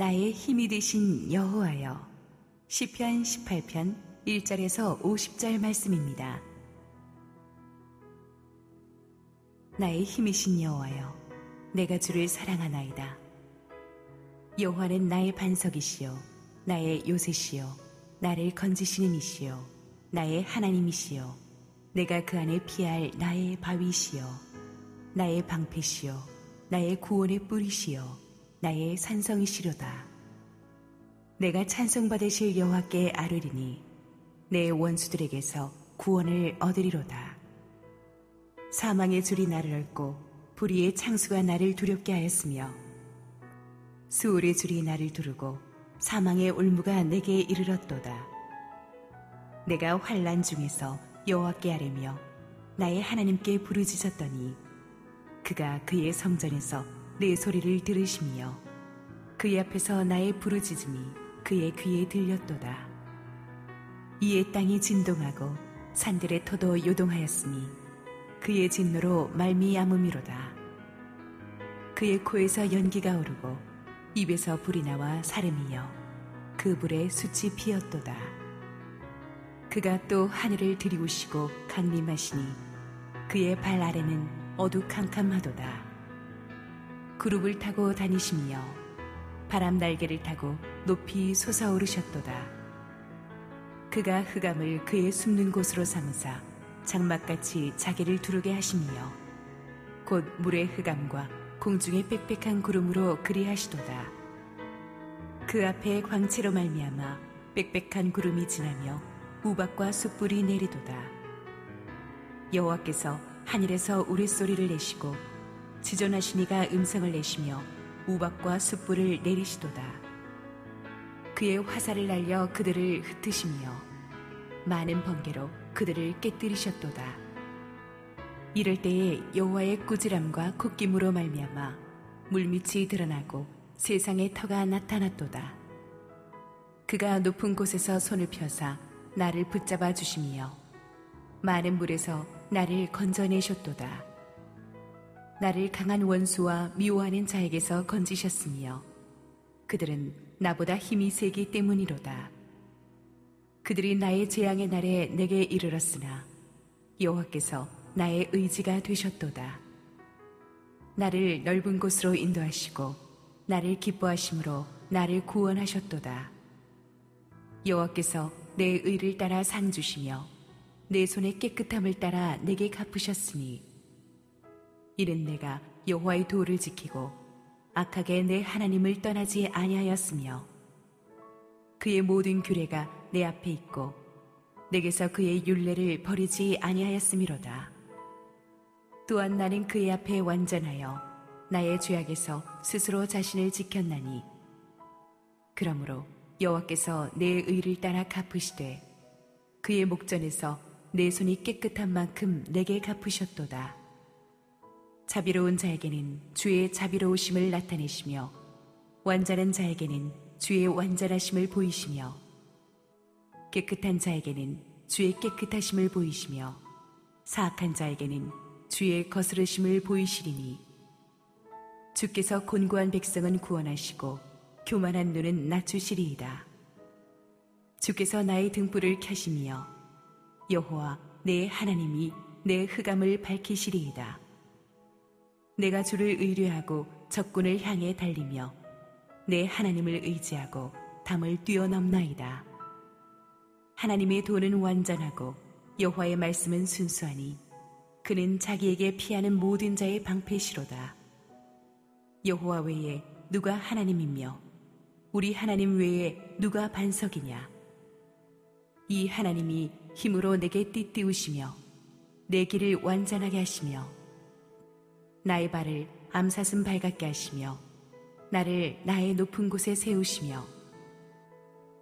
나의 힘이 되신 여호와여. 시편 18편 1절에서 50절 말씀입니다. 나의 힘이신 여호와여, 내가 주를 사랑하나이다. 여호와는 나의 반석이시요 나의 요새시요 나를 건지시는 이시요 나의 하나님이시요 내가 그 안에 피할 나의 바위시요 나의 방패시요 나의 구원의 뿔이시요 나의 산성이시로다. 내가 찬송받으실 여호와께 아뢰리니 내 원수들에게서 구원을 얻으리로다. 사망의 줄이 나를 얽고 불의의 창수가 나를 두렵게 하였으며 수울의 줄이 나를 두르고 사망의 올무가 내게 이르렀도다. 내가 환난 중에서 여호와께 아뢰며 나의 하나님께 부르짖었더니 그가 그의 성전에서 내 소리를 들으시며 그의 앞에서 나의 부르짖음이 그의 귀에 들렸도다. 이에 땅이 진동하고 산들의 터도 요동하였으니 그의 진노로 말미암음이로다. 그의 코에서 연기가 오르고 입에서 불이 나와 사름이여 그 불에 숯이 피었도다. 그가 또 하늘을 들이우시고 강림하시니 그의 발 아래는 어두캄캄하도다. 그룹을 타고 다니시며 바람 날개를 타고 높이 솟아오르셨도다. 그가 흑암을 그의 숨는 곳으로 삼으사 장막같이 자기를 두르게 하시며 곧 물의 흑암과 공중의 빽빽한 구름으로 그리하시도다. 그 앞에 광채로 말미암아 빽빽한 구름이 지나며 우박과 숯불이 내리도다. 여호와께서 하늘에서 우레소리를 내시고 지존하신 이가 음성을 내시며 우박과 숯불을 내리시도다. 그의 화살을 날려 그들을 흩으시며 많은 번개로 그들을 깨뜨리셨도다. 이럴 때에 여호와의 꾸지람과 콧김으로 말미암아 물밑이 드러나고 세상의 터가 나타났도다. 그가 높은 곳에서 손을 펴사 나를 붙잡아 주시며 많은 물에서 나를 건져내셨도다. 나를 강한 원수와 미워하는 자에게서 건지셨으며 그들은 나보다 힘이 세기 때문이로다. 그들이 나의 재앙의 날에 내게 이르렀으나 여호와께서 나의 의지가 되셨도다. 나를 넓은 곳으로 인도하시고 나를 기뻐하심으로 나를 구원하셨도다. 여호와께서 내 의를 따라 상 주시며 내 손의 깨끗함을 따라 내게 갚으셨으니 이는 내가 여호와의 도를 지키고 악하게 내 하나님을 떠나지 아니하였으며 그의 모든 규례가 내 앞에 있고 내게서 그의 율례를 버리지 아니하였음이로다. 또한 나는 그의 앞에 완전하여 나의 죄악에서 스스로 자신을 지켰나니 그러므로 여호와께서 내 의를 따라 갚으시되 그의 목전에서 내 손이 깨끗한 만큼 내게 갚으셨도다. 자비로운 자에게는 주의 자비로우심을 나타내시며 완전한 자에게는 주의 완전하심을 보이시며 깨끗한 자에게는 주의 깨끗하심을 보이시며 사악한 자에게는 주의 거스르심을 보이시리니 주께서 곤고한 백성은 구원하시고 교만한 눈은 낮추시리이다. 주께서 나의 등불을 켜시며 여호와 내 하나님이 내 흑암을 밝히시리이다. 내가 주를 의뢰하고 적군을 향해 달리며 내 하나님을 의지하고 담을 뛰어넘나이다. 하나님의 도는 완전하고 여호와의 말씀은 순수하니 그는 자기에게 피하는 모든 자의 방패시로다. 여호와 외에 누가 하나님이며 우리 하나님 외에 누가 반석이냐. 이 하나님이 힘으로 내게 띠띠우시며 내 길을 완전하게 하시며 나의 발을 암사슴 발같게 하시며 나를 나의 높은 곳에 세우시며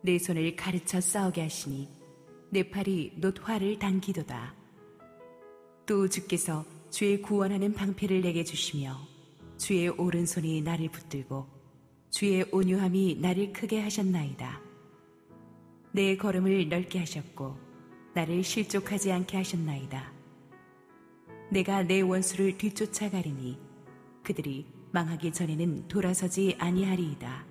내 손을 가르쳐 싸우게 하시니 내 팔이 놋화를 당기도다. 또 주께서 주의 구원하는 방패를 내게 주시며 주의 오른손이 나를 붙들고 주의 온유함이 나를 크게 하셨나이다. 내 걸음을 넓게 하셨고 나를 실족하지 않게 하셨나이다. 내가 내 원수를 뒤쫓아가리니 그들이 망하기 전에는 돌아서지 아니하리이다.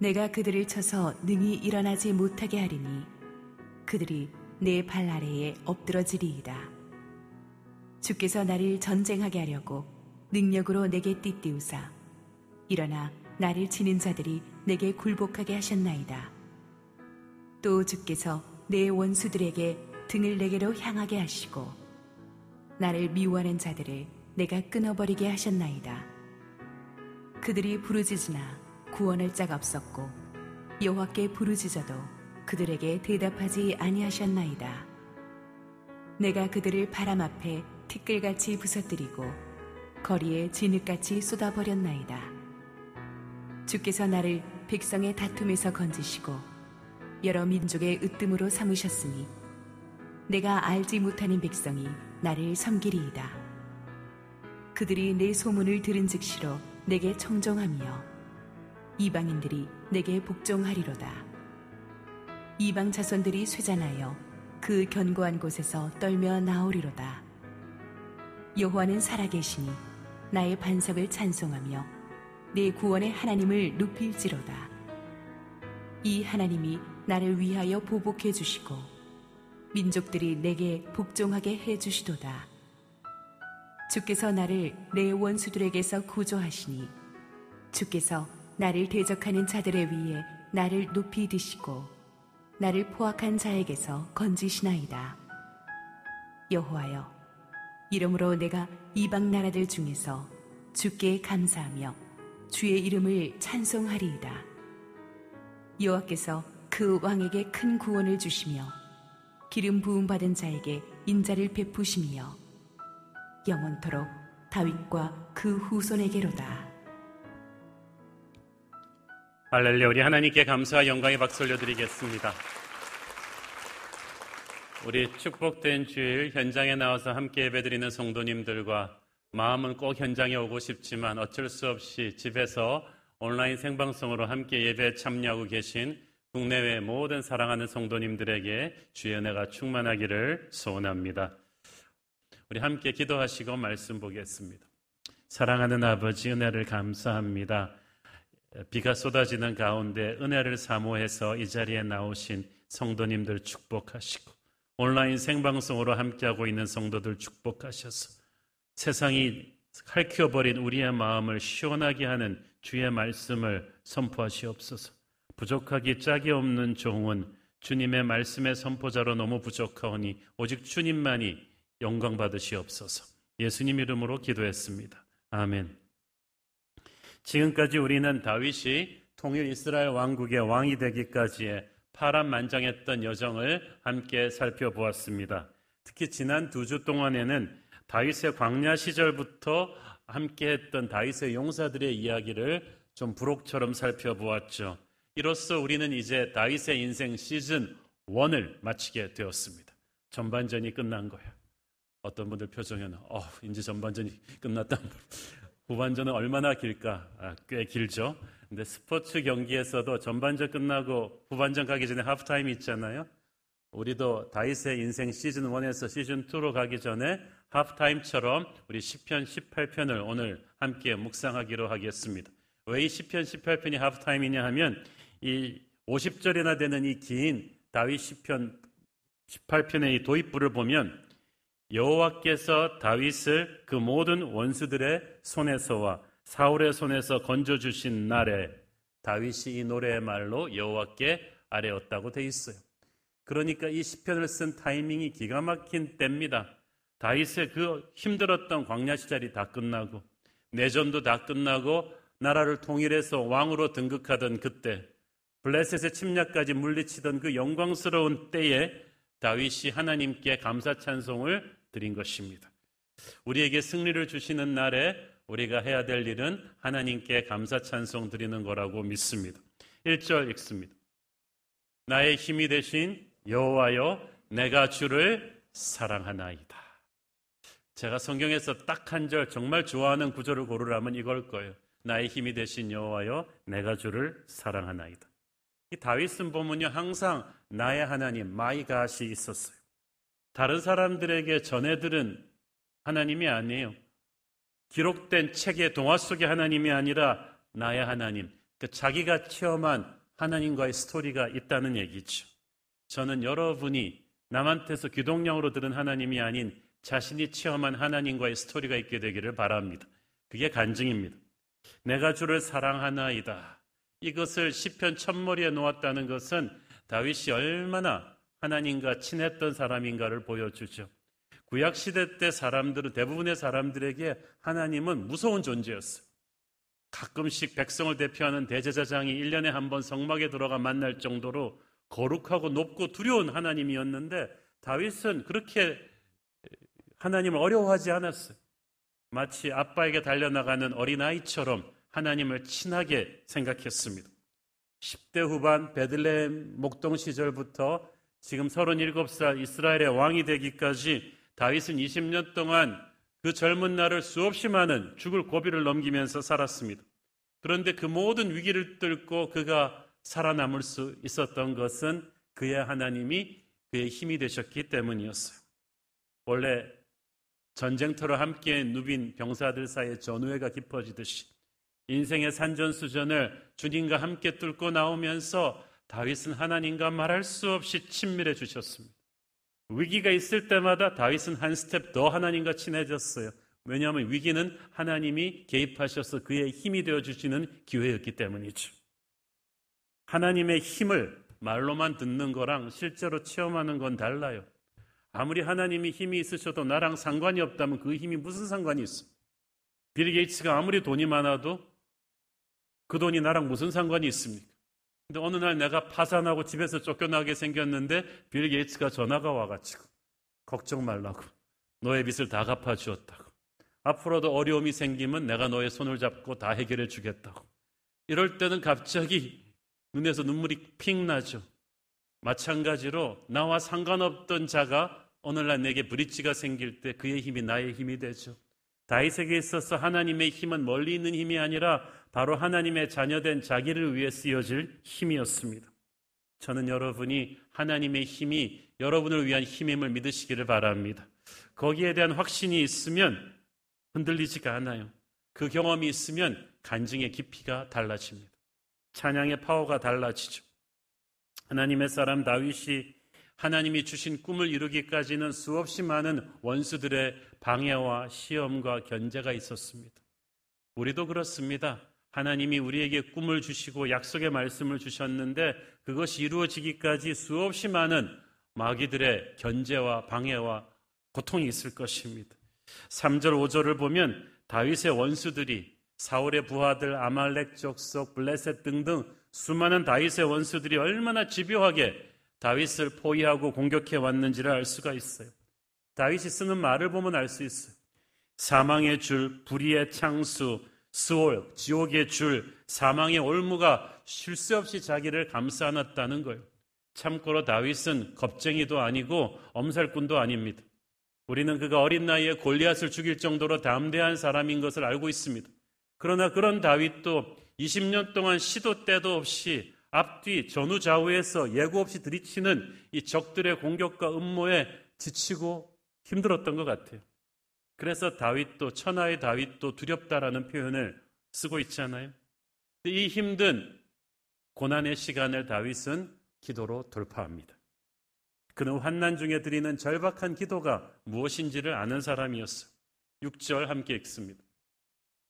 내가 그들을 쳐서 능히 일어나지 못하게 하리니 그들이 내 발 아래에 엎드러지리이다. 주께서 나를 전쟁하게 하려고 능력으로 내게 띠띠우사 일어나 나를 치는 자들이 내게 굴복하게 하셨나이다. 또 주께서 내 원수들에게 등을 내게로 향하게 하시고 나를 미워하는 자들을 내가 끊어버리게 하셨나이다. 그들이 부르짖으나 구원할 자가 없었고 여호와께 부르짖어도 그들에게 대답하지 아니하셨나이다. 내가 그들을 바람 앞에 티끌같이 부서뜨리고 거리에 진흙같이 쏟아버렸나이다. 주께서 나를 백성의 다툼에서 건지시고 여러 민족의 으뜸으로 삼으셨으니 내가 알지 못하는 백성이 나를 섬기리이다. 그들이 내 소문을 들은 즉시로 내게 청종하며 이방인들이 내게 복종하리로다. 이방 자손들이 쇠잔하여 그 견고한 곳에서 떨며 나오리로다. 여호와는 살아계시니 나의 반석을 찬송하며 내 구원의 하나님을 높일지로다. 이 하나님이 나를 위하여 보복해 주시고 민족들이 내게 복종하게 해주시도다. 주께서 나를 내 원수들에게서 구조하시니 주께서 나를 대적하는 자들의 위에 나를 높이 드시고 나를 포악한 자에게서 건지시나이다. 여호와여, 이러므로 내가 이방 나라들 중에서 주께 감사하며 주의 이름을 찬송하리이다. 여호와께서 그 왕에게 큰 구원을 주시며 기름 부음 받은 자에게 인자를 베푸시며 영원토록 다윗과 그 후손에게로다. 할렐루야. 우리 하나님께 감사와 영광의 박수 올려드리겠습니다. 우리 축복된 주일 현장에 나와서 함께 예배드리는 성도님들과 마음은 꼭 현장에 오고 싶지만 어쩔 수 없이 집에서 온라인 생방송으로 함께 예배에 참여하고 계신 국내외 모든 사랑하는 성도님들에게 주의 은혜가 충만하기를 소원합니다. 우리 함께 기도하시고 말씀 보겠습니다. 사랑하는 아버지, 은혜를 감사합니다. 비가 쏟아지는 가운데 은혜를 사모해서 이 자리에 나오신 성도님들 축복하시고 온라인 생방송으로 함께하고 있는 성도들 축복하셔서 세상이 핥혀버린 우리의 마음을 시원하게 하는 주의 말씀을 선포하시옵소서. 부족하기 짝이 없는 종은 주님의 말씀의 선포자로 너무 부족하오니 오직 주님만이 영광 받으시옵소서. 예수님 이름으로 기도했습니다. 아멘. 지금까지 우리는 다윗이 통일 이스라엘 왕국의 왕이 되기까지의 파란만장했던 여정을 함께 살펴보았습니다. 특히 지난 2주 동안에는 다윗의 광야 시절부터 함께했던 다윗의 용사들의 이야기를 좀 부록처럼 살펴보았죠. 이로써 우리는 이제 다윗의 인생 시즌 1을 마치게 되었습니다. 전반전이 끝난 거예요. 어떤 분들 표정에는 이제 전반전이 끝났다. 후반전은 얼마나 길까? 꽤 길죠. 근데 스포츠 경기에서도 전반전 끝나고 후반전 가기 전에 하프타임이 있잖아요. 우리도 다윗의 인생 시즌 1에서 시즌 2로 가기 전에 하프타임처럼 우리 시편 18편을 오늘 함께 묵상하기로 하겠습니다. 왜 이 시편 18편이 하프타임이냐 하면 이 50절이나 되는 이 긴 다윗 시편 18편의 이 도입부를 보면 여호와께서 다윗을 그 모든 원수들의 손에서와 사울의 손에서 건져주신 날에 다윗이 이 노래의 말로 여호와께 아뢰었다고 돼 있어요. 그러니까 이 시편을 쓴 타이밍이 기가 막힌 때입니다. 다윗의 그 힘들었던 광야 시절이 다 끝나고 내전도 다 끝나고 나라를 통일해서 왕으로 등극하던 그때, 블레셋의 침략까지 물리치던 그 영광스러운 때에 다윗이 하나님께 감사 찬송을 드린 것입니다. 우리에게 승리를 주시는 날에 우리가 해야 될 일은 하나님께 감사 찬송 드리는 거라고 믿습니다. 1절 읽습니다. 나의 힘이 되신 여호와여, 내가 주를 사랑하나이다. 제가 성경에서 딱 한 절 정말 좋아하는 구절을 고르라면 이걸 거예요. 나의 힘이 되신 여호와여, 내가 주를 사랑하나이다. 이 다윗은 보면요, 항상 나의 하나님, my God이 있었어요. 다른 사람들에게 전해들은 하나님이 아니에요. 기록된 책의 동화 속의 하나님이 아니라 나의 하나님, 그러니까 자기가 체험한 하나님과의 스토리가 있다는 얘기죠. 저는 여러분이 남한테서 귀동냥으로 들은 하나님이 아닌 자신이 체험한 하나님과의 스토리가 있게 되기를 바랍니다. 그게 간증입니다. 내가 주를 사랑하나이다. 이것을 시편 첫머리에 놓았다는 것은 다윗이 얼마나 하나님과 친했던 사람인가를 보여주죠. 구약시대 때 사람들은 대부분의 사람들에게 하나님은 무서운 존재였어요. 가끔씩 백성을 대표하는 대제사장이 1년에 한 번 성막에 들어가 만날 정도로 거룩하고 높고 두려운 하나님이었는데 다윗은 그렇게 하나님을 어려워하지 않았어요. 마치 아빠에게 달려나가는 어린아이처럼 하나님을 친하게 생각했습니다. 10대 후반 베들레헴 목동 시절부터 지금 37살 이스라엘의 왕이 되기까지 다윗은 20년 동안 그 젊은 날을 수없이 많은 죽을 고비를 넘기면서 살았습니다. 그런데 그 모든 위기를 뚫고 그가 살아남을 수 있었던 것은 그의 하나님이 그의 힘이 되셨기 때문이었어요. 원래 전쟁터로 함께 누빈 병사들 사이에 전우애가 깊어지듯이 인생의 산전수전을 주님과 함께 뚫고 나오면서 다윗은 하나님과 말할 수 없이 친밀해 주셨습니다. 위기가 있을 때마다 다윗은 한 스텝 더 하나님과 친해졌어요. 왜냐하면 위기는 하나님이 개입하셔서 그의 힘이 되어주시는 기회였기 때문이죠. 하나님의 힘을 말로만 듣는 거랑 실제로 체험하는 건 달라요. 아무리 하나님이 힘이 있으셔도 나랑 상관이 없다면 그 힘이 무슨 상관이 있어? 빌 게이츠가 아무리 돈이 많아도 그 돈이 나랑 무슨 상관이 있습니까? 근데 어느 날 내가 파산하고 집에서 쫓겨나게 생겼는데 빌 게이츠가 전화가 와가지고 걱정 말라고 너의 빚을 다 갚아주었다고 앞으로도 어려움이 생기면 내가 너의 손을 잡고 다 해결해 주겠다고 이럴 때는 갑자기 눈에서 눈물이 핑 나죠. 마찬가지로 나와 상관없던 자가 오늘날 내게 브릿지가 생길 때 그의 힘이 나의 힘이 되죠. 다윗에게 있어서 하나님의 힘은 멀리 있는 힘이 아니라 바로 하나님의 자녀된 자기를 위해 쓰여질 힘이었습니다. 저는 여러분이 하나님의 힘이 여러분을 위한 힘임을 믿으시기를 바랍니다. 거기에 대한 확신이 있으면 흔들리지가 않아요. 그 경험이 있으면 간증의 깊이가 달라집니다. 찬양의 파워가 달라지죠. 하나님의 사람 다윗이 하나님이 주신 꿈을 이루기까지는 수없이 많은 원수들의 방해와 시험과 견제가 있었습니다. 우리도 그렇습니다. 하나님이 우리에게 꿈을 주시고 약속의 말씀을 주셨는데 그것이 이루어지기까지 수없이 많은 마귀들의 견제와 방해와 고통이 있을 것입니다. 3절 5절을 보면 다윗의 원수들이 사울의 부하들, 아말렉 족속, 블레셋 등등 수많은 다윗의 원수들이 얼마나 집요하게 다윗을 포위하고 공격해 왔는지를 알 수가 있어요. 다윗이 쓰는 말을 보면 알 수 있어요. 사망의 줄, 불의의 창수, 스올, 지옥의 줄, 사망의 올무가 쉴 새 없이 자기를 감싸 안았다는 거예요. 참고로 다윗은 겁쟁이도 아니고 엄살꾼도 아닙니다. 우리는 그가 어린 나이에 골리앗을 죽일 정도로 담대한 사람인 것을 알고 있습니다. 그러나 그런 다윗도 20년 동안 시도 때도 없이 앞뒤 전우좌우에서 예고 없이 들이치는 이 적들의 공격과 음모에 지치고 힘들었던 것 같아요. 그래서 다윗도 천하의 다윗도 두렵다라는 표현을 쓰고 있잖아요. 이 힘든 고난의 시간을 다윗은 기도로 돌파합니다. 그는 환난 중에 드리는 절박한 기도가 무엇인지를 아는 사람이었어요. 6절 함께 읽습니다.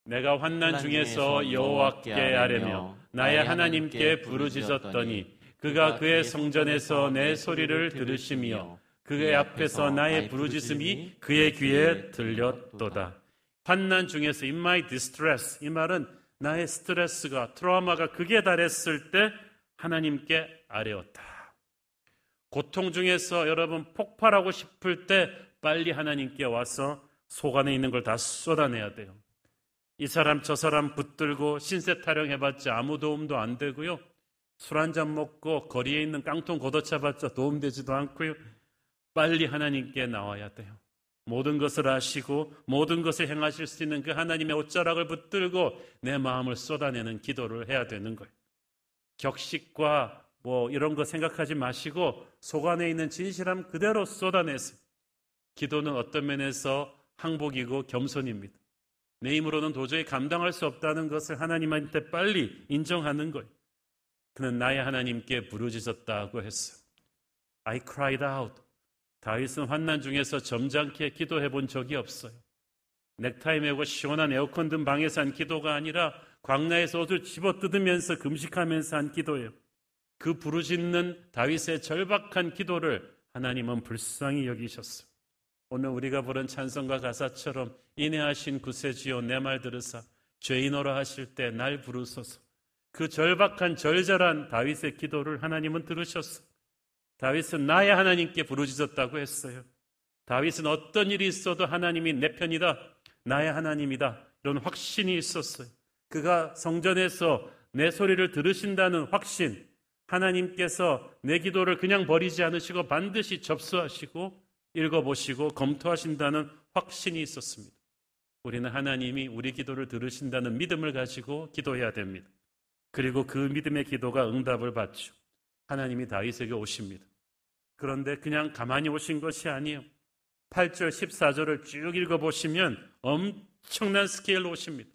내가 환난 중에서 여호와께 아뢰며 나의 하나님께 부르짖었더니 그가 그의 성전에서 내 소리를 들으시며 그의 앞에서 나의 부르짖음이 그의 귀에 들렸도다. 환난 중에서 in my distress 이 말은 나의 스트레스가 트라우마가 극에 달했을 때 하나님께 아뢰었다. 고통 중에서 여러분 폭발하고 싶을 때 빨리 하나님께 와서 속 안에 있는 걸 다 쏟아내야 돼요. 이 사람 저 사람 붙들고 신세 타령해봤자 아무 도움도 안 되고요. 술 한잔 먹고 거리에 있는 깡통 걷어차봤자 도움되지도 않고요. 빨리 하나님께 나와야 돼요. 모든 것을 아시고 모든 것을 행하실 수 있는 그 하나님의 옷자락을 붙들고 내 마음을 쏟아내는 기도를 해야 되는 거예요. 격식과 이런 거 생각하지 마시고 속 안에 있는 진실함 그대로 쏟아내세요. 기도는 어떤 면에서 항복이고 겸손입니다. 내 힘으로는 도저히 감당할 수 없다는 것을 하나님한테 빨리 인정하는 거예요. 그는 나의 하나님께 부르짖었다고 했어요. I cried out. 다윗은 환난 중에서 점잖게 기도해 본 적이 없어요. 넥타이 메고 시원한 에어컨 든 방에서 한 기도가 아니라 광야에서 옷을 집어뜯으면서 금식하면서 한 기도예요. 그 부르짖는 다윗의 절박한 기도를 하나님은 불쌍히 여기셨어요. 오늘 우리가 부른 찬송과 가사처럼 인애하신 구세주여 내 말 들으사 죄인으로 하실 때 날 부르소서. 그 절박한 절절한 다윗의 기도를 하나님은 들으셨어요. 다윗은 나의 하나님께 부르짖었다고 했어요. 다윗은 어떤 일이 있어도 하나님이 내 편이다, 나의 하나님이다, 이런 확신이 있었어요. 그가 성전에서 내 소리를 들으신다는 확신, 하나님께서 내 기도를 그냥 버리지 않으시고 반드시 접수하시고 읽어보시고 검토하신다는 확신이 있었습니다. 우리는 하나님이 우리 기도를 들으신다는 믿음을 가지고 기도해야 됩니다. 그리고 그 믿음의 기도가 응답을 받죠. 하나님이 다윗에게 오십니다. 그런데 그냥 가만히 오신 것이 아니에요. 8절 14절을 쭉 읽어보시면 엄청난 스케일로 오십니다.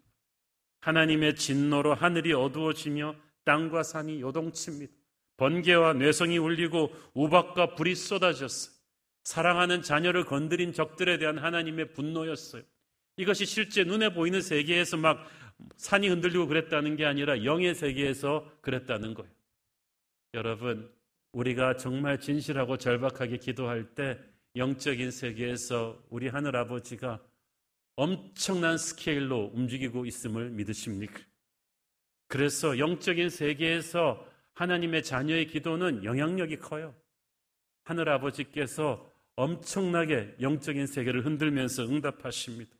하나님의 진노로 하늘이 어두워지며 땅과 산이 요동칩니다. 번개와 뇌성이 울리고 우박과 불이 쏟아졌어요. 사랑하는 자녀를 건드린 적들에 대한 하나님의 분노였어요. 이것이 실제 눈에 보이는 세계에서 막 산이 흔들리고 그랬다는 게 아니라 영의 세계에서 그랬다는 거예요. 여러분, 우리가 정말 진실하고 절박하게 기도할 때 영적인 세계에서 우리 하늘아버지가 엄청난 스케일로 움직이고 있음을 믿으십니까? 그래서 영적인 세계에서 하나님의 자녀의 기도는 영향력이 커요. 하늘아버지께서 엄청나게 영적인 세계를 흔들면서 응답하십니다.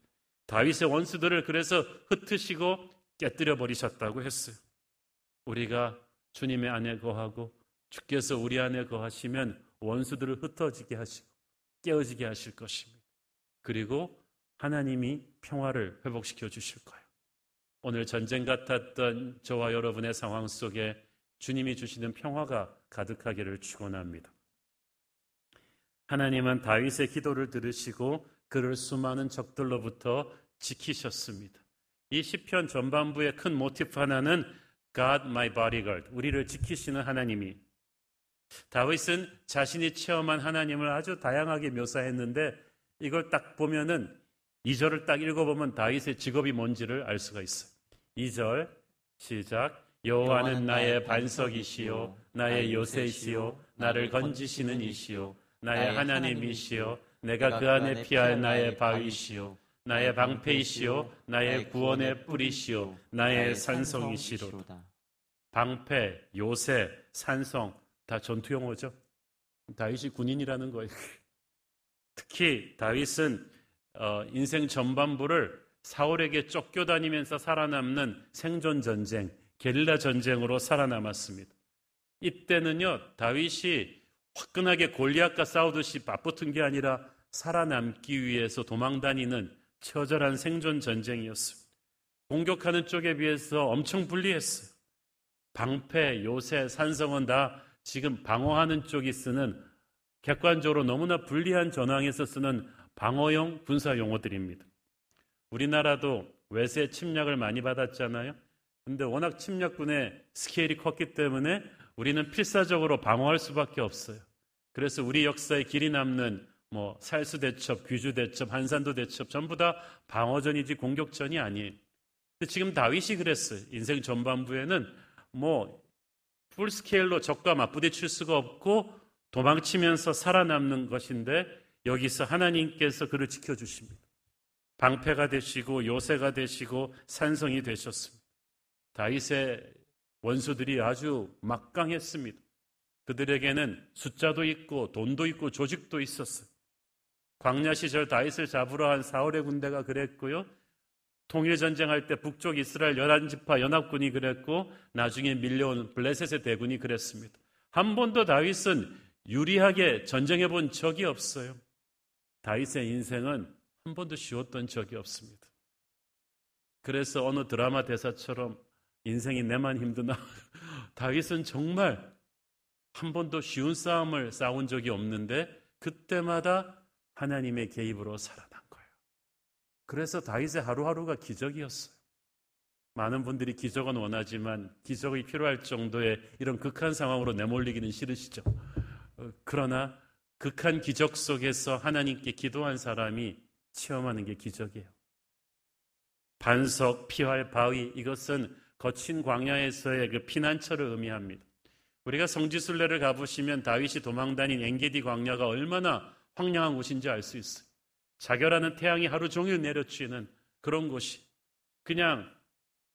다윗의 원수들을 그래서 흩으시고 깨뜨려 버리셨다고 했어요. 우리가 주님의 안에 거하고 주께서 우리 안에 거하시면 원수들을 흩어지게 하시고 깨어지게 하실 것입니다. 그리고 하나님이 평화를 회복시켜 주실 거예요. 오늘 전쟁 같았던 저와 여러분의 상황 속에 주님이 주시는 평화가 가득하기를 축원합니다. 하나님은 다윗의 기도를 들으시고 그를 수많은 적들로부터 지키셨습니다. 이 시편 전반부의 큰 모티프 하나는 God my bodyguard, 우리를 지키시는 하나님이. 다윗은 자신이 체험한 하나님을 아주 다양하게 묘사했는데 이걸 딱 보면은 2절을 딱 읽어보면 다윗의 직업이 뭔지를 알 수가 있어요. 2절 시작. 여호와는 나의 반석이시오, 나의 요새이시오, 나를 건지시는 이시오, 나의 하나님이시오, 내가 그 안에 피할 나의 바위시오, 나의 방패이시오, 나의 구원의 뿌리시오, 나의 산성이시로다. 방패, 요새, 산성 다 전투 용어죠. 다윗이 군인이라는 거예요. 특히 다윗은 인생 전반부를 사울에게 쫓겨다니면서 살아남는 생존 전쟁, 게릴라 전쟁으로 살아남았습니다. 이때는요, 다윗이 화끈하게 골리앗과 싸우듯이 맞붙은 게 아니라 살아남기 위해서 도망다니는 처절한 생존 전쟁이었습니다. 공격하는 쪽에 비해서 엄청 불리했어요. 방패, 요새, 산성은 다 지금 방어하는 쪽이 쓰는 객관적으로 너무나 불리한 전황에서 쓰는 방어용 군사 용어들입니다. 우리나라도 외세 침략을 많이 받았잖아요. 근데 워낙 침략군의 스케일이 컸기 때문에 우리는 필사적으로 방어할 수밖에 없어요. 그래서 우리 역사에 길이 남는 살수대첩, 귀주대첩, 한산도대첩 전부 다 방어전이지 공격전이 아니에요. 근데 지금 다윗이 그랬어요. 인생 전반부에는 풀스케일로 적과 맞부딪힐 수가 없고 도망치면서 살아남는 것인데 여기서 하나님께서 그를 지켜주십니다. 방패가 되시고 요새가 되시고 산성이 되셨습니다. 다윗의 원수들이 아주 막강했습니다. 그들에게는 숫자도 있고 돈도 있고 조직도 있었어요. 광야 시절 다윗을 잡으러 한 사울의 군대가 그랬고요. 통일전쟁할 때 북쪽 이스라엘 11지파 연합군이 그랬고 나중에 밀려온 블레셋의 대군이 그랬습니다. 한 번도 다윗은 유리하게 전쟁해 본 적이 없어요. 다윗의 인생은 한 번도 쉬웠던 적이 없습니다. 그래서 어느 드라마 대사처럼 인생이 내만 힘드나 다윗은 정말 한 번도 쉬운 싸움을 싸운 적이 없는데 그때마다 하나님의 개입으로 살아난 거예요. 그래서 다윗의 하루하루가 기적이었어요. 많은 분들이 기적은 원하지만 기적이 필요할 정도의 이런 극한 상황으로 내몰리기는 싫으시죠. 그러나 극한 기적 속에서 하나님께 기도한 사람이 체험하는 게 기적이에요. 반석, 피할 바위, 이것은 거친 광야에서의 그 피난처를 의미합니다. 우리가 성지순례를 가보시면 다윗이 도망다닌 엔게디 광야가 얼마나 황량한 곳인지 알 수 있어요. 자결하는 태양이 하루 종일 내려치는 그런 곳이, 그냥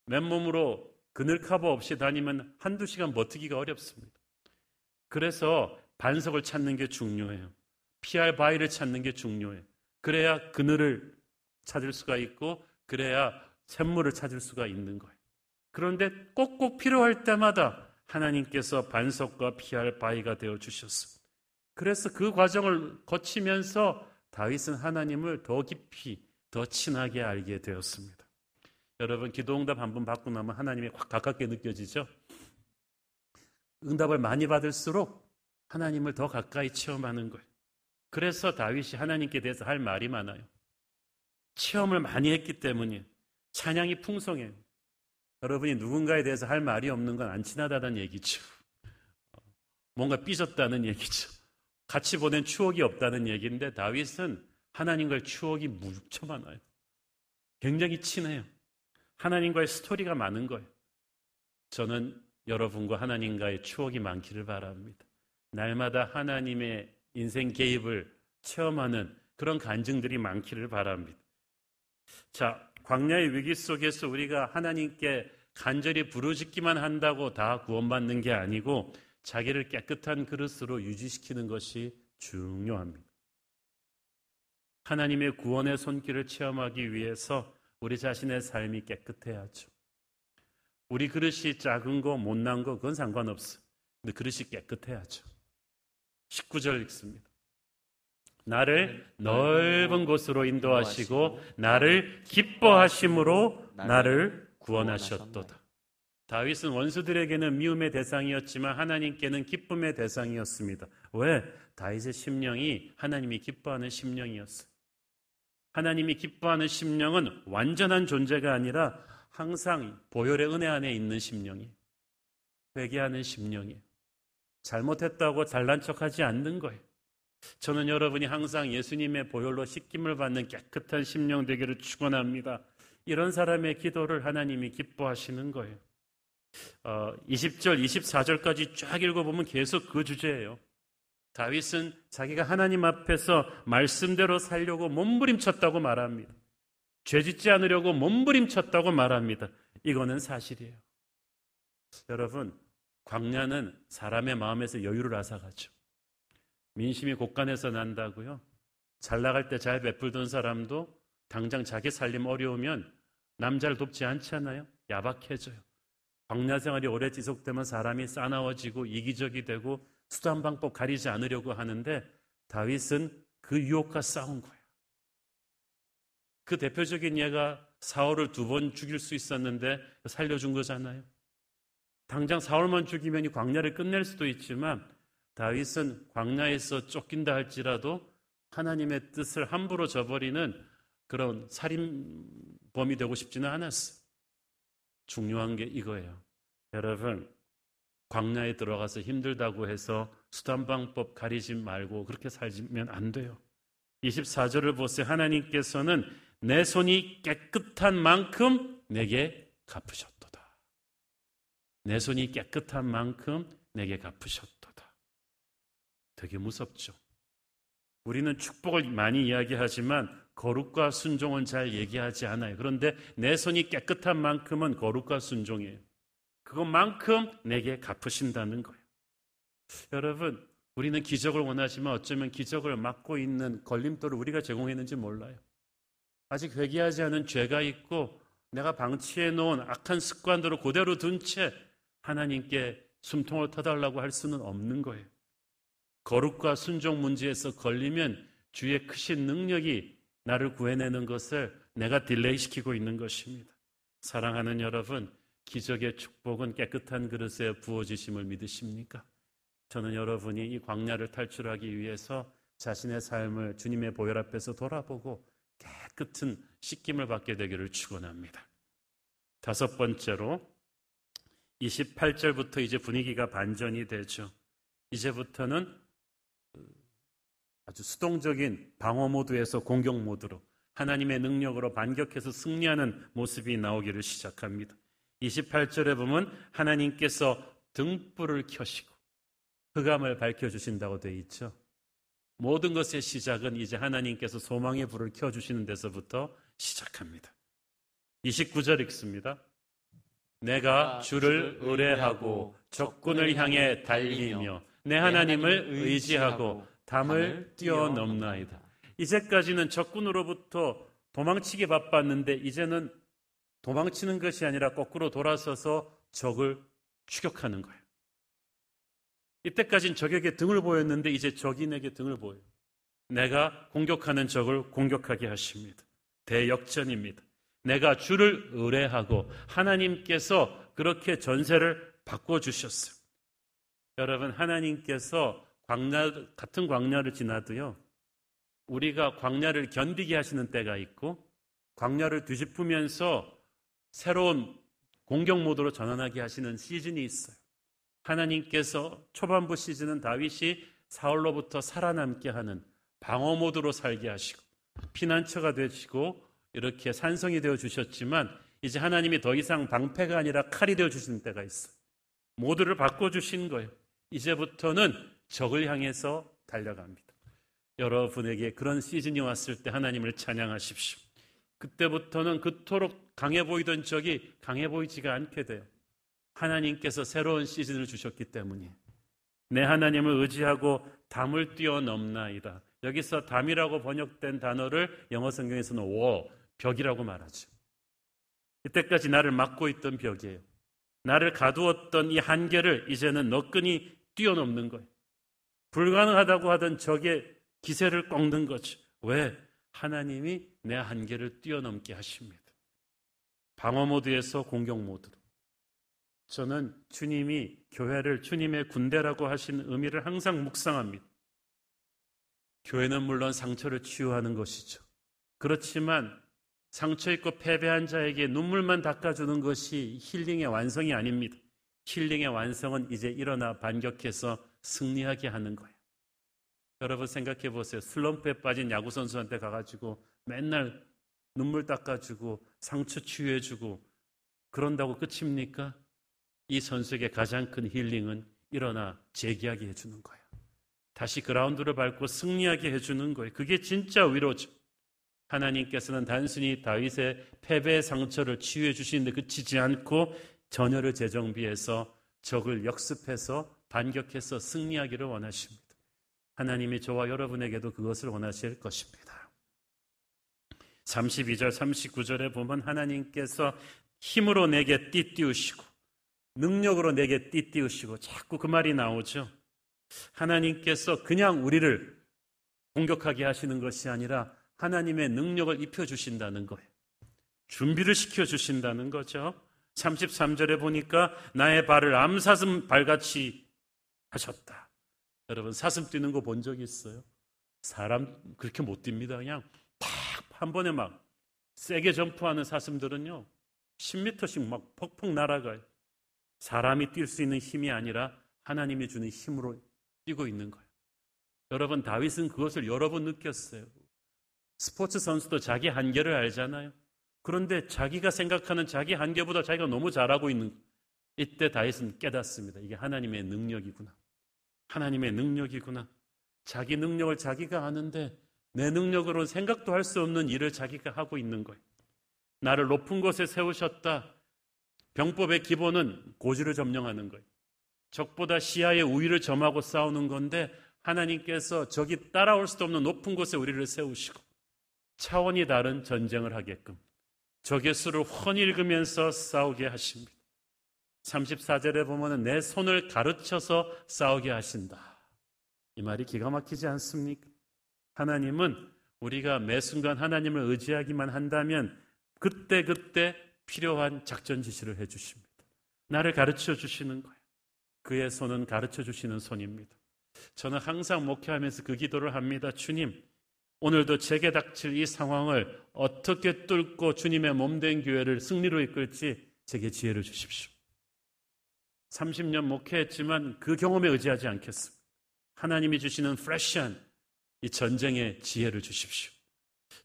맨몸으로 그늘 커버 없이 다니면 한두 시간 버티기가 어렵습니다. 그래서 반석을 찾는 게 중요해요. 피할 바위를 찾는 게 중요해요. 그래야 그늘을 찾을 수가 있고, 그래야 샘물을 찾을 수가 있는 거예요. 그런데 꼭꼭 필요할 때마다 하나님께서 반석과 피할 바위가 되어주셨습니다. 그래서 그 과정을 거치면서 다윗은 하나님을 더 깊이, 더 친하게 알게 되었습니다. 여러분, 기도응답 한번 받고 나면 하나님이 확 가깝게 느껴지죠? 응답을 많이 받을수록 하나님을 더 가까이 체험하는 거예요. 그래서 다윗이 하나님께 대해서 할 말이 많아요. 체험을 많이 했기 때문이에요. 찬양이 풍성해요. 여러분이 누군가에 대해서 할 말이 없는 건 안 친하다는 얘기죠. 뭔가 삐졌다는 얘기죠. 같이 보낸 추억이 없다는 얘기인데, 다윗은 하나님과의 추억이 무척 많아요. 굉장히 친해요. 하나님과의 스토리가 많은 거예요. 저는 여러분과 하나님과의 추억이 많기를 바랍니다. 날마다 하나님의 인생 개입을 체험하는 그런 간증들이 많기를 바랍니다. 자, 광야의 위기 속에서 우리가 하나님께 간절히 부르짖기만 한다고 다 구원받는 게 아니고 자기를 깨끗한 그릇으로 유지시키는 것이 중요합니다. 하나님의 구원의 손길을 체험하기 위해서 우리 자신의 삶이 깨끗해야죠. 우리 그릇이 작은 거 못난 거 그건 상관없어요. 근데 그릇이 깨끗해야죠. 19절 읽습니다. 나를 넓은 곳으로 인도하시고 나를 기뻐하심으로 나를 구원하셨도다. 다윗은 원수들에게는 미움의 대상이었지만 하나님께는 기쁨의 대상이었습니다. 왜? 다윗의 심령이 하나님이 기뻐하는 심령이었어요. 하나님이 기뻐하는 심령은 완전한 존재가 아니라 항상 보혈의 은혜 안에 있는 심령이에요. 회개하는 심령이에요. 잘못했다고 잘난 척하지 않는 거예요. 저는 여러분이 항상 예수님의 보혈로 씻김을 받는 깨끗한 심령 되기를 축원합니다. 이런 사람의 기도를 하나님이 기뻐하시는 거예요. 20절, 24절까지 쫙 읽어보면 계속 그 주제예요. 다윗은 자기가 하나님 앞에서 말씀대로 살려고 몸부림쳤다고 말합니다. 죄짓지 않으려고 몸부림쳤다고 말합니다. 이거는 사실이에요. 여러분, 광야는 사람의 마음에서 여유를 앗아가죠. 민심이 곳간에서 난다고요? 잘 나갈 때 잘 베풀던 사람도 당장 자기 살림 어려우면 남자를 돕지 않잖아요. 야박해져요. 광야 생활이 오래 지속되면 사람이 싸나워지고 이기적이 되고 수단 방법 가리지 않으려고 하는데, 다윗은 그 유혹과 싸운 거예요. 그 대표적인 예가 사울을 2번 죽일 수 있었는데 살려준 거잖아요. 당장 사울만 죽이면 이 광야를 끝낼 수도 있지만, 다윗은 광야에서 쫓긴다 할지라도 하나님의 뜻을 함부로 저버리는 그런 살인범이 되고 싶지는 않았어요. 중요한 게 이거예요. 여러분, 광야에 들어가서 힘들다고 해서 수단방법 가리지 말고 그렇게 살면 안 돼요. 24절을 보세요. 하나님께서는 내 손이 깨끗한 만큼 내게 갚으셨도다. 내 손이 깨끗한 만큼 내게 갚으셨도다. 되게 무섭죠. 우리는 축복을 많이 이야기하지만 거룩과 순종은 잘 얘기하지 않아요. 그런데 내 손이 깨끗한 만큼은 거룩과 순종이에요. 그것만큼 내게 갚으신다는 거예요. 여러분, 우리는 기적을 원하지만 어쩌면 기적을 막고 있는 걸림돌을 우리가 제공했는지 몰라요. 아직 회개하지 않은 죄가 있고 내가 방치해 놓은 악한 습관들을 그대로 둔 채 하나님께 숨통을 터달라고 할 수는 없는 거예요. 거룩과 순종 문제에서 걸리면 주의 크신 능력이 나를 구해내는 것을 내가 딜레이시키고 있는 것입니다. 사랑하는 여러분, 기적의 축복은 깨끗한 그릇에 부어지심을 믿으십니까? 저는 여러분이 이 광야를 탈출하기 위해서 자신의 삶을 주님의 보혈 앞에서 돌아보고 깨끗한 씻김을 받게 되기를 축원합니다. 다섯 번째로 28절부터 이제 분위기가 반전이 되죠. 이제부터는 아주 수동적인 방어 모드에서 공격 모드로 하나님의 능력으로 반격해서 승리하는 모습이 나오기를 시작합니다. 28절에 보면 하나님께서 등불을 켜시고 흑암을 밝혀주신다고 되어 있죠. 모든 것의 시작은 이제 하나님께서 소망의 불을 켜주시는 데서부터 시작합니다. 29절 읽습니다. 내가 주를 의뢰하고 적군을 향해 달리며 내 하나님을 의지하고 담을 뛰어넘나이다. 이제까지는 적군으로부터 도망치기 바빴는데 이제는 도망치는 것이 아니라 거꾸로 돌아서서 적을 추격하는 거예요. 이때까지는 적에게 등을 보였는데 이제 적인에게 등을 보여요. 내가 공격하는 적을 공격하게 하십니다. 대역전입니다. 내가 주를 의뢰하고 하나님께서 그렇게 전세를 바꿔주셨어요. 여러분, 하나님께서 같은 광야를 지나도요, 우리가 광야를 견디게 하시는 때가 있고 광야를 뒤집으면서 새로운 공격 모드로 전환하게 하시는 시즌이 있어요. 하나님께서 초반부 시즌은 다윗이 사울로부터 살아남게 하는 방어 모드로 살게 하시고 피난처가 되시고 이렇게 산성이 되어 주셨지만 이제 하나님이 더 이상 방패가 아니라 칼이 되어 주시는 때가 있어요. 모두를 바꿔주신 거예요. 이제부터는 적을 향해서 달려갑니다. 여러분에게 그런 시즌이 왔을 때 하나님을 찬양하십시오. 그때부터는 그토록 강해 보이던 적이 강해 보이지가 않게 돼요. 하나님께서 새로운 시즌을 주셨기 때문이에요. 내 하나님을 의지하고 담을 뛰어넘나이다. 여기서 담이라고 번역된 단어를 영어 성경에서는 wall, 벽이라고 말하죠. 이때까지 나를 막고 있던 벽이에요. 나를 가두었던 이 한계를 이제는 너끈히 뛰어넘는 거예요. 불가능하다고 하던 적의 기세를 꺾는 거죠. 왜? 하나님이 내 한계를 뛰어넘게 하십니다. 방어 모드에서 공격 모드로. 저는 주님이 교회를 주님의 군대라고 하신 의미를 항상 묵상합니다. 교회는 물론 상처를 치유하는 것이죠. 그렇지만 상처 있고 패배한 자에게 눈물만 닦아주는 것이 힐링의 완성이 아닙니다. 힐링의 완성은 이제 일어나 반격해서 승리하게 하는 거예요. 여러분 생각해 보세요. 슬럼프에 빠진 야구 선수한테 가가지고 맨날 눈물 닦아주고 상처 치유해주고 그런다고 끝입니까? 이 선수에게 가장 큰 힐링은 일어나 재기하게 해주는 거예요. 다시 그라운드를 밟고 승리하게 해주는 거예요. 그게 진짜 위로죠. 하나님께서는 단순히 다윗의 패배의 상처를 치유해 주시는데 그치지 않고 전열을 재정비해서 적을 역습해서 반격해서 승리하기를 원하십니다. 하나님이 저와 여러분에게도 그것을 원하실 것입니다. 32절, 39절에 보면 하나님께서 힘으로 내게 띠띠우시고 능력으로 내게 띠띠우시고 자꾸 그 말이 나오죠. 하나님께서 그냥 우리를 공격하게 하시는 것이 아니라 하나님의 능력을 입혀주신다는 거예요. 준비를 시켜주신다는 거죠. 33절에 보니까 나의 발을 암사슴 발같이 하셨다. 여러분 사슴 뛰는 거 본 적 있어요? 사람 그렇게 못 뜁니다. 그냥 팍 한 번에 막 세게 점프하는 사슴들은요 10m씩 막 퍽퍽 날아가요. 사람이 뛸 수 있는 힘이 아니라 하나님이 주는 힘으로 뛰고 있는 거예요. 여러분 다윗은 그것을 여러 번 느꼈어요. 스포츠 선수도 자기 한계를 알잖아요. 그런데 자기가 생각하는 자기 한계보다 자기가 너무 잘하고 있는 거예요. 이때 다윗은 깨닫습니다. 이게 하나님의 능력이구나. 하나님의 능력이구나. 자기 능력을 자기가 아는데 내 능력으로는 생각도 할 수 없는 일을 자기가 하고 있는 거예요. 나를 높은 곳에 세우셨다. 병법의 기본은 고지를 점령하는 거예요. 적보다 시야의 우위를 점하고 싸우는 건데 하나님께서 적이 따라올 수도 없는 높은 곳에 우리를 세우시고 차원이 다른 전쟁을 하게끔 적의 수를 훤히 읽으면서 싸우게 하십니다. 34절에 보면 내 손을 가르쳐서 싸우게 하신다. 이 말이 기가 막히지 않습니까? 하나님은 우리가 매 순간 하나님을 의지하기만 한다면 그때그때 필요한 작전 지시를 해주십니다. 나를 가르쳐 주시는 거예요. 그의 손은 가르쳐 주시는 손입니다. 저는 항상 목회하면서 그 기도를 합니다. 주님, 오늘도 제게 닥칠 이 상황을 어떻게 뚫고 주님의 몸된 교회를 승리로 이끌지 제게 지혜를 주십시오. 30년 목회했지만 그 경험에 의지하지 않겠습니다. 하나님이 주시는 프레시한 이 전쟁의 지혜를 주십시오.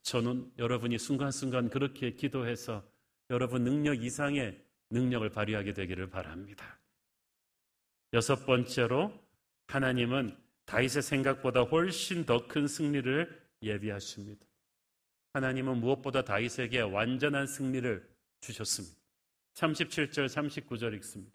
저는 여러분이 순간순간 그렇게 기도해서 여러분 능력 이상의 능력을 발휘하게 되기를 바랍니다. 6번째로, 하나님은 다윗의 생각보다 훨씬 더 큰 승리를 예비하십니다. 하나님은 무엇보다 다윗에게 완전한 승리를 주셨습니다. 37절 39절 읽습니다.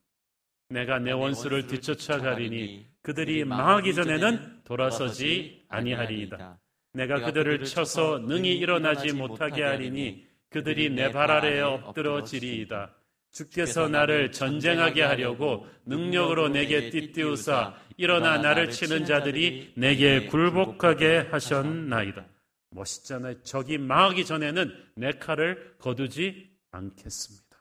내가 내 원수를 뒤쫓아가리니 그들이 망하기 전에는 돌아서지 아니하리이다. 내가 그들을 쳐서 능히 일어나지 못하게 하리니 그들이 내 발 아래에 엎드러지리이다. 주께서 나를 전쟁하게 하려고 능력으로 내게 띠띠우사 일어나 나를 치는 자들이 내게 굴복하게 하셨나이다. 멋있잖아요. 적이 망하기 전에는 내 칼을 거두지 않겠습니다.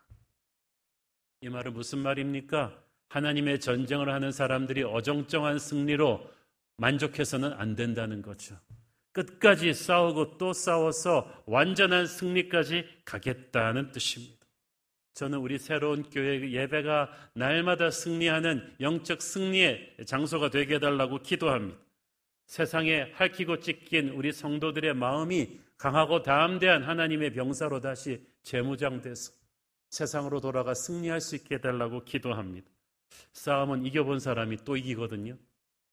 이 말은 무슨 말입니까? 하나님의 전쟁을 하는 사람들이 어정쩡한 승리로 만족해서는 안 된다는 거죠. 끝까지 싸우고 또 싸워서 완전한 승리까지 가겠다는 뜻입니다. 저는 우리 새로운 교회 예배가 날마다 승리하는 영적 승리의 장소가 되게 해달라고 기도합니다. 세상에 핥히고 찢긴 우리 성도들의 마음이 강하고 담대한 하나님의 병사로 다시 재무장돼서 세상으로 돌아가 승리할 수 있게 해달라고 기도합니다. 싸움은 이겨본 사람이 또 이기거든요.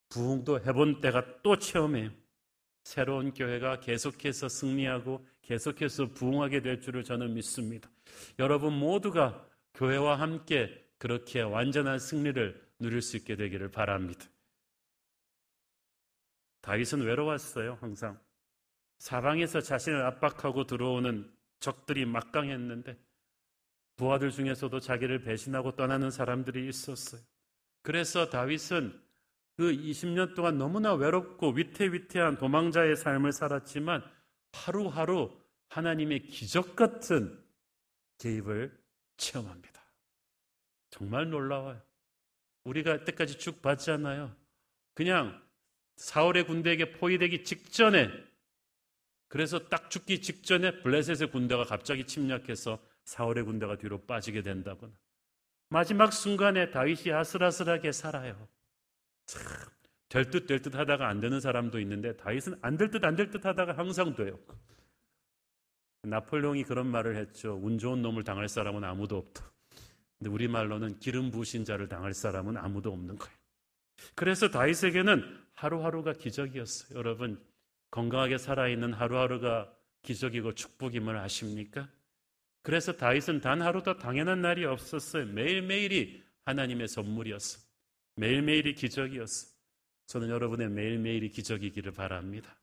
부흥도 해본 때가 또 체험해요. 새로운 교회가 계속해서 승리하고 계속해서 부흥하게 될 줄을 저는 믿습니다. 여러분 모두가 교회와 함께 그렇게 완전한 승리를 누릴 수 있게 되기를 바랍니다. 다윗은 외로웠어요. 항상 사방에서 자신을 압박하고 들어오는 적들이 막강했는데 부하들 중에서도 자기를 배신하고 떠나는 사람들이 있었어요. 그래서 다윗은 그 20년 동안 너무나 외롭고 위태위태한 도망자의 삶을 살았지만 하루하루 하나님의 기적 같은 개입을 체험합니다. 정말 놀라워요. 우리가 이때까지 쭉 봤잖아요. 그냥 사울의 군대에게 포위되기 직전에, 그래서 딱 죽기 직전에 블레셋의 군대가 갑자기 침략해서 사울의 군대가 뒤로 빠지게 된다거나, 마지막 순간에 다윗이 아슬아슬하게 살아요. 참, 될 듯 될 듯 하다가 안 되는 사람도 있는데 다윗은 안 될 듯 안 될 듯 하다가 항상 돼요. 나폴레옹이 그런 말을 했죠. 운 좋은 놈을 당할 사람은 아무도 없다. 근데 우리말로는 기름 부으신 자를 당할 사람은 아무도 없는 거예요. 그래서 다윗에게는 하루하루가 기적이었어요. 여러분, 건강하게 살아있는 하루하루가 기적이고 축복임을 아십니까? 그래서 다윗은 단 하루도 당연한 날이 없었어요. 매일매일이 하나님의 선물이었어요. 매일매일이 기적이었어요. 저는 여러분의 매일매일이 기적이기를 바랍니다.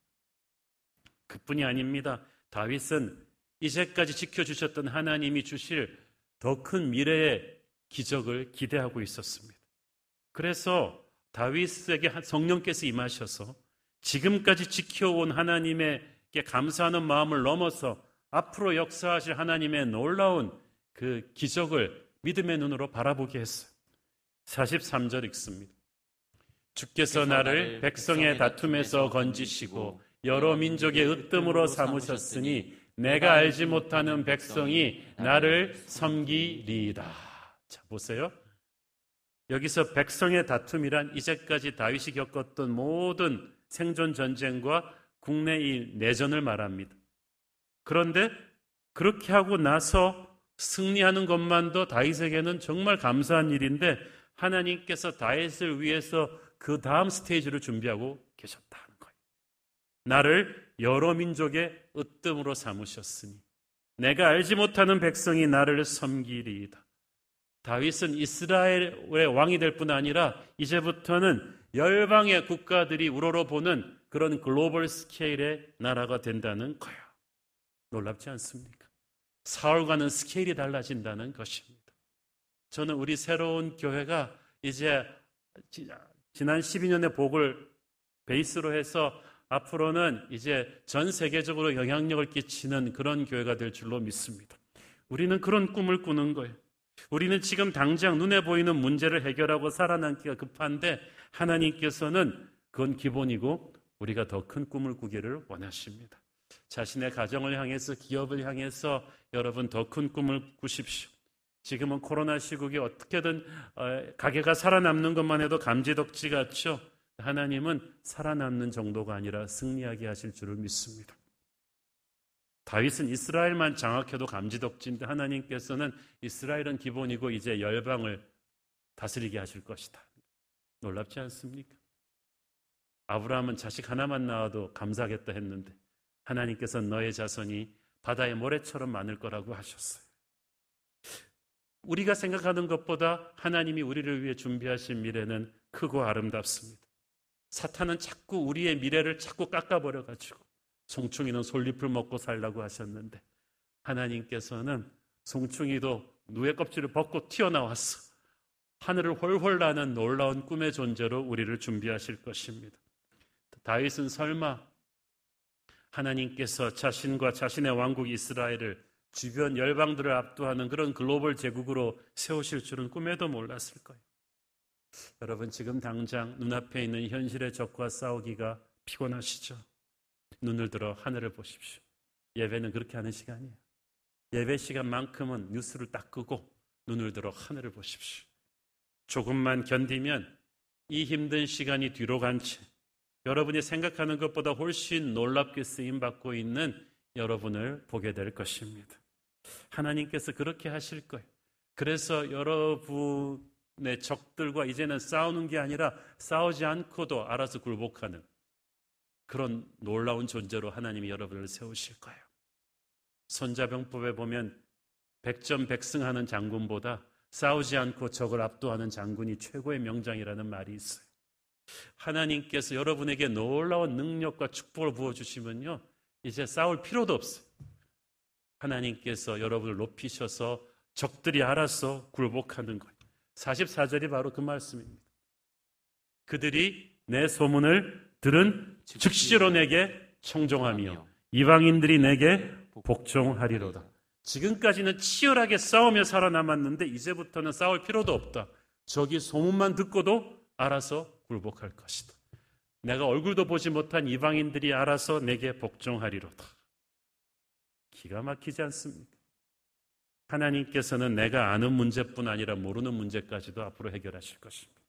그뿐이 아닙니다. 다윗은 이제까지 지켜주셨던 하나님이 주실 더 큰 미래의 기적을 기대하고 있었습니다. 그래서 다윗에게 성령께서 임하셔서 지금까지 지켜온 하나님에게 감사하는 마음을 넘어서 앞으로 역사하실 하나님의 놀라운 그 기적을 믿음의 눈으로 바라보게 했어요. 43절 읽습니다. 주께서 나를 백성의 다툼에서 건지시고 여러 민족의 으뜸으로 삼으셨으니 내가 알지 못하는 백성이 나를 섬기리이다. 자, 보세요. 여기서 백성의 다툼이란 이제까지 다윗이 겪었던 모든 생존 전쟁과 국내 이 내전을 말합니다. 그런데 그렇게 하고 나서 승리하는 것만도 다윗에게는 정말 감사한 일인데 하나님께서 다윗을 위해서 그 다음 스테이지를 준비하고 계셨다는 거예요. 나를 여러 민족의 으뜸으로 삼으셨으니 내가 알지 못하는 백성이 나를 섬기리이다. 다윗은 이스라엘의 왕이 될 뿐 아니라 이제부터는 열방의 국가들이 우러러보는 그런 글로벌 스케일의 나라가 된다는 거예요. 놀랍지 않습니까? 사울과는 스케일이 달라진다는 것입니다. 저는 우리 새로운 교회가 이제 지난 12년의 복을 베이스로 해서 앞으로는 이제 전 세계적으로 영향력을 끼치는 그런 교회가 될 줄로 믿습니다. 우리는 그런 꿈을 꾸는 거예요. 우리는 지금 당장 눈에 보이는 문제를 해결하고 살아남기가 급한데 하나님께서는 그건 기본이고 우리가 더 큰 꿈을 꾸기를 원하십니다. 자신의 가정을 향해서, 기업을 향해서 여러분 더 큰 꿈을 꾸십시오. 지금은 코로나 시국에 어떻게든 가게가 살아남는 것만 해도 감지덕지 같죠. 하나님은 살아남는 정도가 아니라 승리하게 하실 줄을 믿습니다. 다윗은 이스라엘만 장악해도 감지덕지인데 하나님께서는 이스라엘은 기본이고 이제 열방을 다스리게 하실 것이다. 놀랍지 않습니까? 아브라함은 자식 하나만 낳아도 감사하겠다 했는데 하나님께서는 너의 자손이 바다의 모래처럼 많을 거라고 하셨어요. 우리가 생각하는 것보다 하나님이 우리를 위해 준비하신 미래는 크고 아름답습니다. 사탄은 자꾸 우리의 미래를 자꾸 깎아버려가지고 송충이는 솔잎을 먹고 살라고 하셨는데 하나님께서는 송충이도 누에 껍질을 벗고 튀어나왔어 하늘을 훨훨 나는 놀라운 꿈의 존재로 우리를 준비하실 것입니다. 다윗은 설마 하나님께서 자신과 자신의 왕국 이스라엘을 주변 열방들을 압도하는 그런 글로벌 제국으로 세우실 줄은 꿈에도 몰랐을 거예요. 여러분 지금 당장 눈앞에 있는 현실의 적과 싸우기가 피곤하시죠? 눈을 들어 하늘을 보십시오. 예배는 그렇게 하는 시간이에요. 예배 시간만큼은 뉴스를 딱 끄고 눈을 들어 하늘을 보십시오. 조금만 견디면 이 힘든 시간이 뒤로 간 채 여러분이 생각하는 것보다 훨씬 놀랍게 쓰임받고 있는 여러분을 보게 될 것입니다. 하나님께서 그렇게 하실 거예요. 그래서 여러분의 적들과 이제는 싸우는 게 아니라 싸우지 않고도 알아서 굴복하는 그런 놀라운 존재로 하나님이 여러분을 세우실 거예요. 손자병법에 보면 백전백승하는 장군보다 싸우지 않고 적을 압도하는 장군이 최고의 명장이라는 말이 있어요. 하나님께서 여러분에게 놀라운 능력과 축복을 부어주시면요 이제 싸울 필요도 없어요. 하나님께서 여러분을 높이셔서 적들이 알아서 굴복하는 거예요. 44절이 바로 그 말씀입니다. 그들이 내 소문을 들은 즉시로 내게 청종하며 이방인들이 내게 복종하리로다. 지금까지는 치열하게 싸우며 살아남았는데 이제부터는 싸울 필요도 없다. 적이 소문만 듣고도 알아서 굴복할 것이다. 내가 얼굴도 보지 못한 이방인들이 알아서 내게 복종하리로다. 기가 막히지 않습니까? 하나님께서는 내가 아는 문제뿐 아니라 모르는 문제까지도 앞으로 해결하실 것입니다.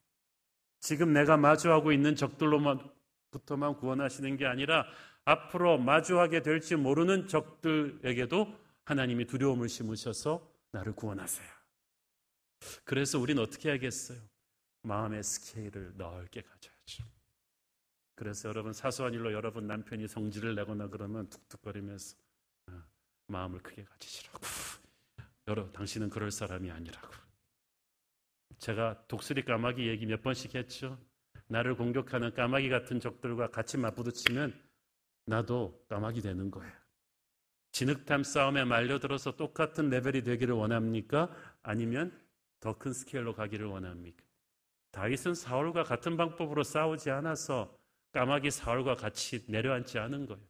지금 내가 마주하고 있는 적들로부터만 구원하시는 게 아니라 앞으로 마주하게 될지 모르는 적들에게도 하나님이 두려움을 심으셔서 나를 구원하세요. 그래서 우린 어떻게 해야겠어요? 마음의 스케일을 넓게 가져야죠. 그래서 여러분 사소한 일로 여러분 남편이 성질을 내거나 그러면 툭툭거리면서 마음을 크게 가지시라고. 여러분 당신은 그럴 사람이 아니라고. 제가 독수리 까마귀 얘기 몇 번씩 했죠. 나를 공격하는 까마귀 같은 적들과 같이 맞부딪히면 나도 까마귀 되는 거예요. 진흙탕 싸움에 말려들어서 똑같은 레벨이 되기를 원합니까? 아니면 더 큰 스케일로 가기를 원합니까? 다윗은 사울과 같은 방법으로 싸우지 않아서 까마귀 사울과 같이 내려앉지 않은 거예요.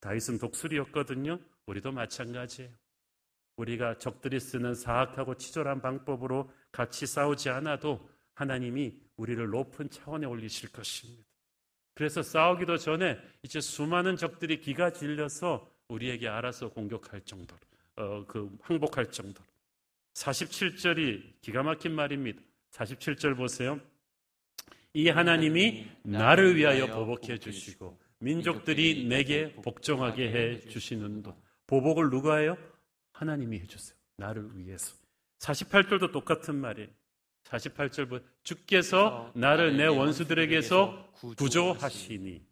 다윗은 독수리였거든요. 우리도 마찬가지예요. 우리가 적들이 쓰는 사악하고 치졸한 방법으로 같이 싸우지 않아도 하나님이 우리를 높은 차원에 올리실 것입니다. 그래서 싸우기도 전에 이제 수많은 적들이 기가 질려서 우리에게 알아서 공격할 정도로 항복할 정도로 47절이 기가 막힌 말입니다. 47절 보세요. 이 하나님이 나를 위하여 보복해 주시고 민족들이 내게 복종하게 해 주시는 도. 보복을 누가 해요? 하나님이 해주세요. 나를 위해서. 48절도 똑같은 말이에요. 48절 보세요. 주께서 나를 내 원수들에게서 구조하시니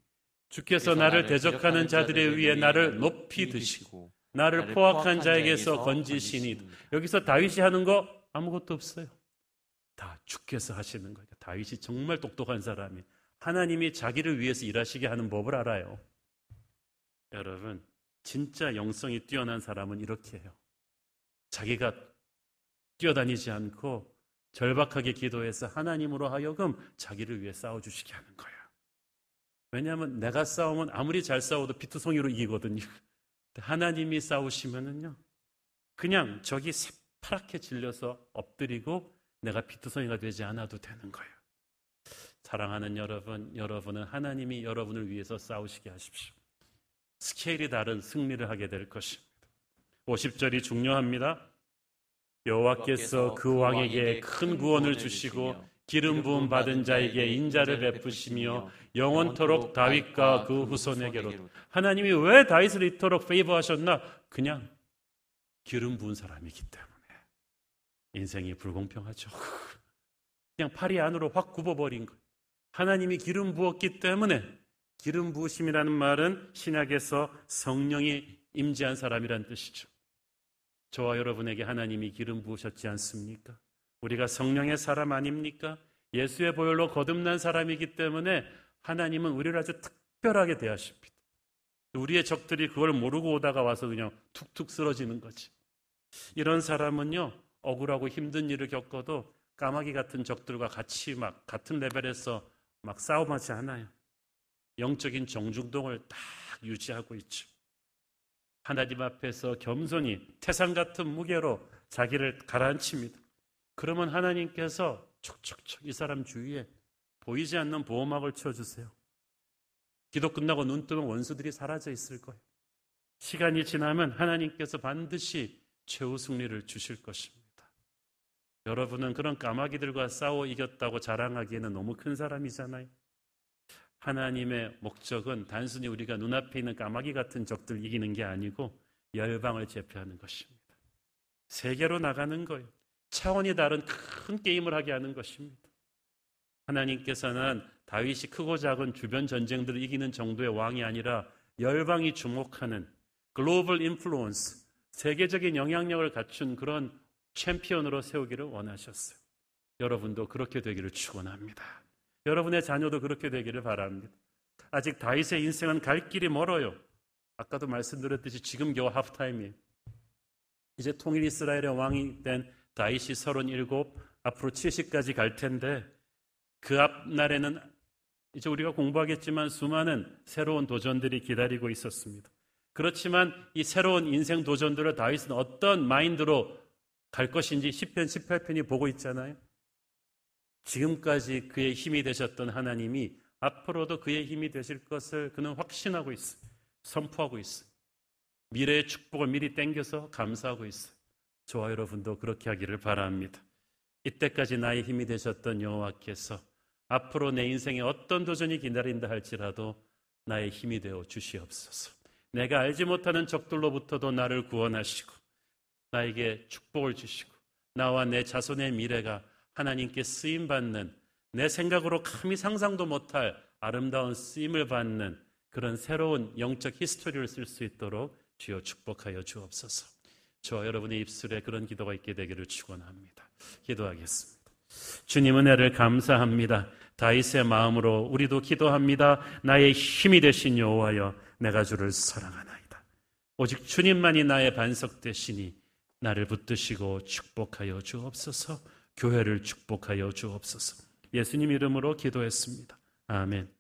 주께서 나를 대적하는 자들의 위에 나를 높이 드시고 나를 포악한 자에게서 건지시니. 여기서 다윗이 하는 거 아무것도 없어요. 다 주께서 하시는 거예요. 다윗이 정말 똑똑한 사람이 하나님이 자기를 위해서 일하시게 하는 법을 알아요. 여러분 진짜 영성이 뛰어난 사람은 이렇게 해요. 자기가 뛰어다니지 않고 절박하게 기도해서 하나님으로 하여금 자기를 위해 싸워주시게 하는 거예요. 왜냐하면 내가 싸우면 아무리 잘 싸워도 피투성이로 이기거든요. 하나님이 싸우시면은요 그냥 적이 새파랗게 질려서 엎드리고 내가 피투성이가 되지 않아도 되는 거예요. 사랑하는 여러분, 여러분은 하나님이 여러분을 위해서 싸우시게 하십시오. 스케일이 다른 승리를 하게 될 것입니다. 50절이 중요합니다. 여호와께서 그 왕에게 큰 구원을 주시고 기름 부음 받은 자에게 인자를 베푸시며 영원토록 다윗과 그 후손에게로. 하나님이 왜 다윗을 이토록 페이버하셨나? 그냥 기름 부은 사람이기 때문에. 인생이 불공평하죠. 그냥 파리 안으로 확 굽어버린 거예요. 하나님이 기름 부었기 때문에. 기름 부으심이라는 말은 신약에서 성령이 임재한 사람이란 뜻이죠. 저와 여러분에게 하나님이 기름 부으셨지 않습니까? 우리가 성령의 사람 아닙니까? 예수의 보혈로 거듭난 사람이기 때문에 하나님은 우리를 아주 특별하게 대하십니다. 우리의 적들이 그걸 모르고 오다가 와서 그냥 툭툭 쓰러지는 거지. 이런 사람은요, 억울하고 힘든 일을 겪어도 까마귀 같은 적들과 같이 막 같은 레벨에서 막 싸움하지 않아요. 영적인 정중동을 딱 유지하고 있죠. 하나님 앞에서 겸손히 태산 같은 무게로 자기를 가라앉힙니다. 그러면 하나님께서 촉촉촉 이 사람 주위에 보이지 않는 보호막을 쳐주세요. 기도 끝나고 눈 뜨면 원수들이 사라져 있을 거예요. 시간이 지나면 하나님께서 반드시 최후 승리를 주실 것입니다. 여러분은 그런 까마귀들과 싸워 이겼다고 자랑하기에는 너무 큰 사람이잖아요. 하나님의 목적은 단순히 우리가 눈앞에 있는 까마귀 같은 적들 이기는 게 아니고 열방을 제패하는 것입니다. 세계로 나가는 거예요. 차원이 다른 큰 게임을 하게 하는 것입니다. 하나님께서는 다윗이 크고 작은 주변 전쟁들을 이기는 정도의 왕이 아니라 열방이 주목하는 글로벌 인플루언스, 세계적인 영향력을 갖춘 그런 챔피언으로 세우기를 원하셨어요. 여러분도 그렇게 되기를 축원합니다. 여러분의 자녀도 그렇게 되기를 바랍니다. 아직 다윗의 인생은 갈 길이 멀어요. 아까도 말씀드렸듯이 지금 겨우 하프타임이에요. 이제 통일 이스라엘의 왕이 된 다윗이 37, 앞으로 70까지 갈 텐데 그 앞날에는 이제 우리가 공부하겠지만 수많은 새로운 도전들이 기다리고 있었습니다. 그렇지만 이 새로운 인생 도전들을 다윗은 어떤 마인드로 갈 것인지 10편, 18편이 보고 있잖아요. 지금까지 그의 힘이 되셨던 하나님이 앞으로도 그의 힘이 되실 것을 그는 확신하고 있어요. 선포하고 있어요. 미래의 축복을 미리 땡겨서 감사하고 있어요. 저와 여러분도 그렇게 하기를 바랍니다. 이때까지 나의 힘이 되셨던 여호와께서 앞으로 내 인생에 어떤 도전이 기다린다 할지라도 나의 힘이 되어 주시옵소서. 내가 알지 못하는 적들로부터도 나를 구원하시고 나에게 축복을 주시고 나와 내 자손의 미래가 하나님께 쓰임받는, 내 생각으로 감히 상상도 못할 아름다운 쓰임을 받는 그런 새로운 영적 히스토리를 쓸 수 있도록 주여 축복하여 주옵소서. 저와 여러분의 입술에 그런 기도가 있게 되기를 축원합니다. 기도하겠습니다. 주님 은혜를 감사합니다. 다윗의 마음으로 우리도 기도합니다. 나의 힘이 되신 여호와여, 내가 주를 사랑하나이다. 오직 주님만이 나의 반석 되시니 나를 붙드시고 축복하여 주옵소서. 교회를 축복하여 주옵소서. 예수님 이름으로 기도했습니다. 아멘.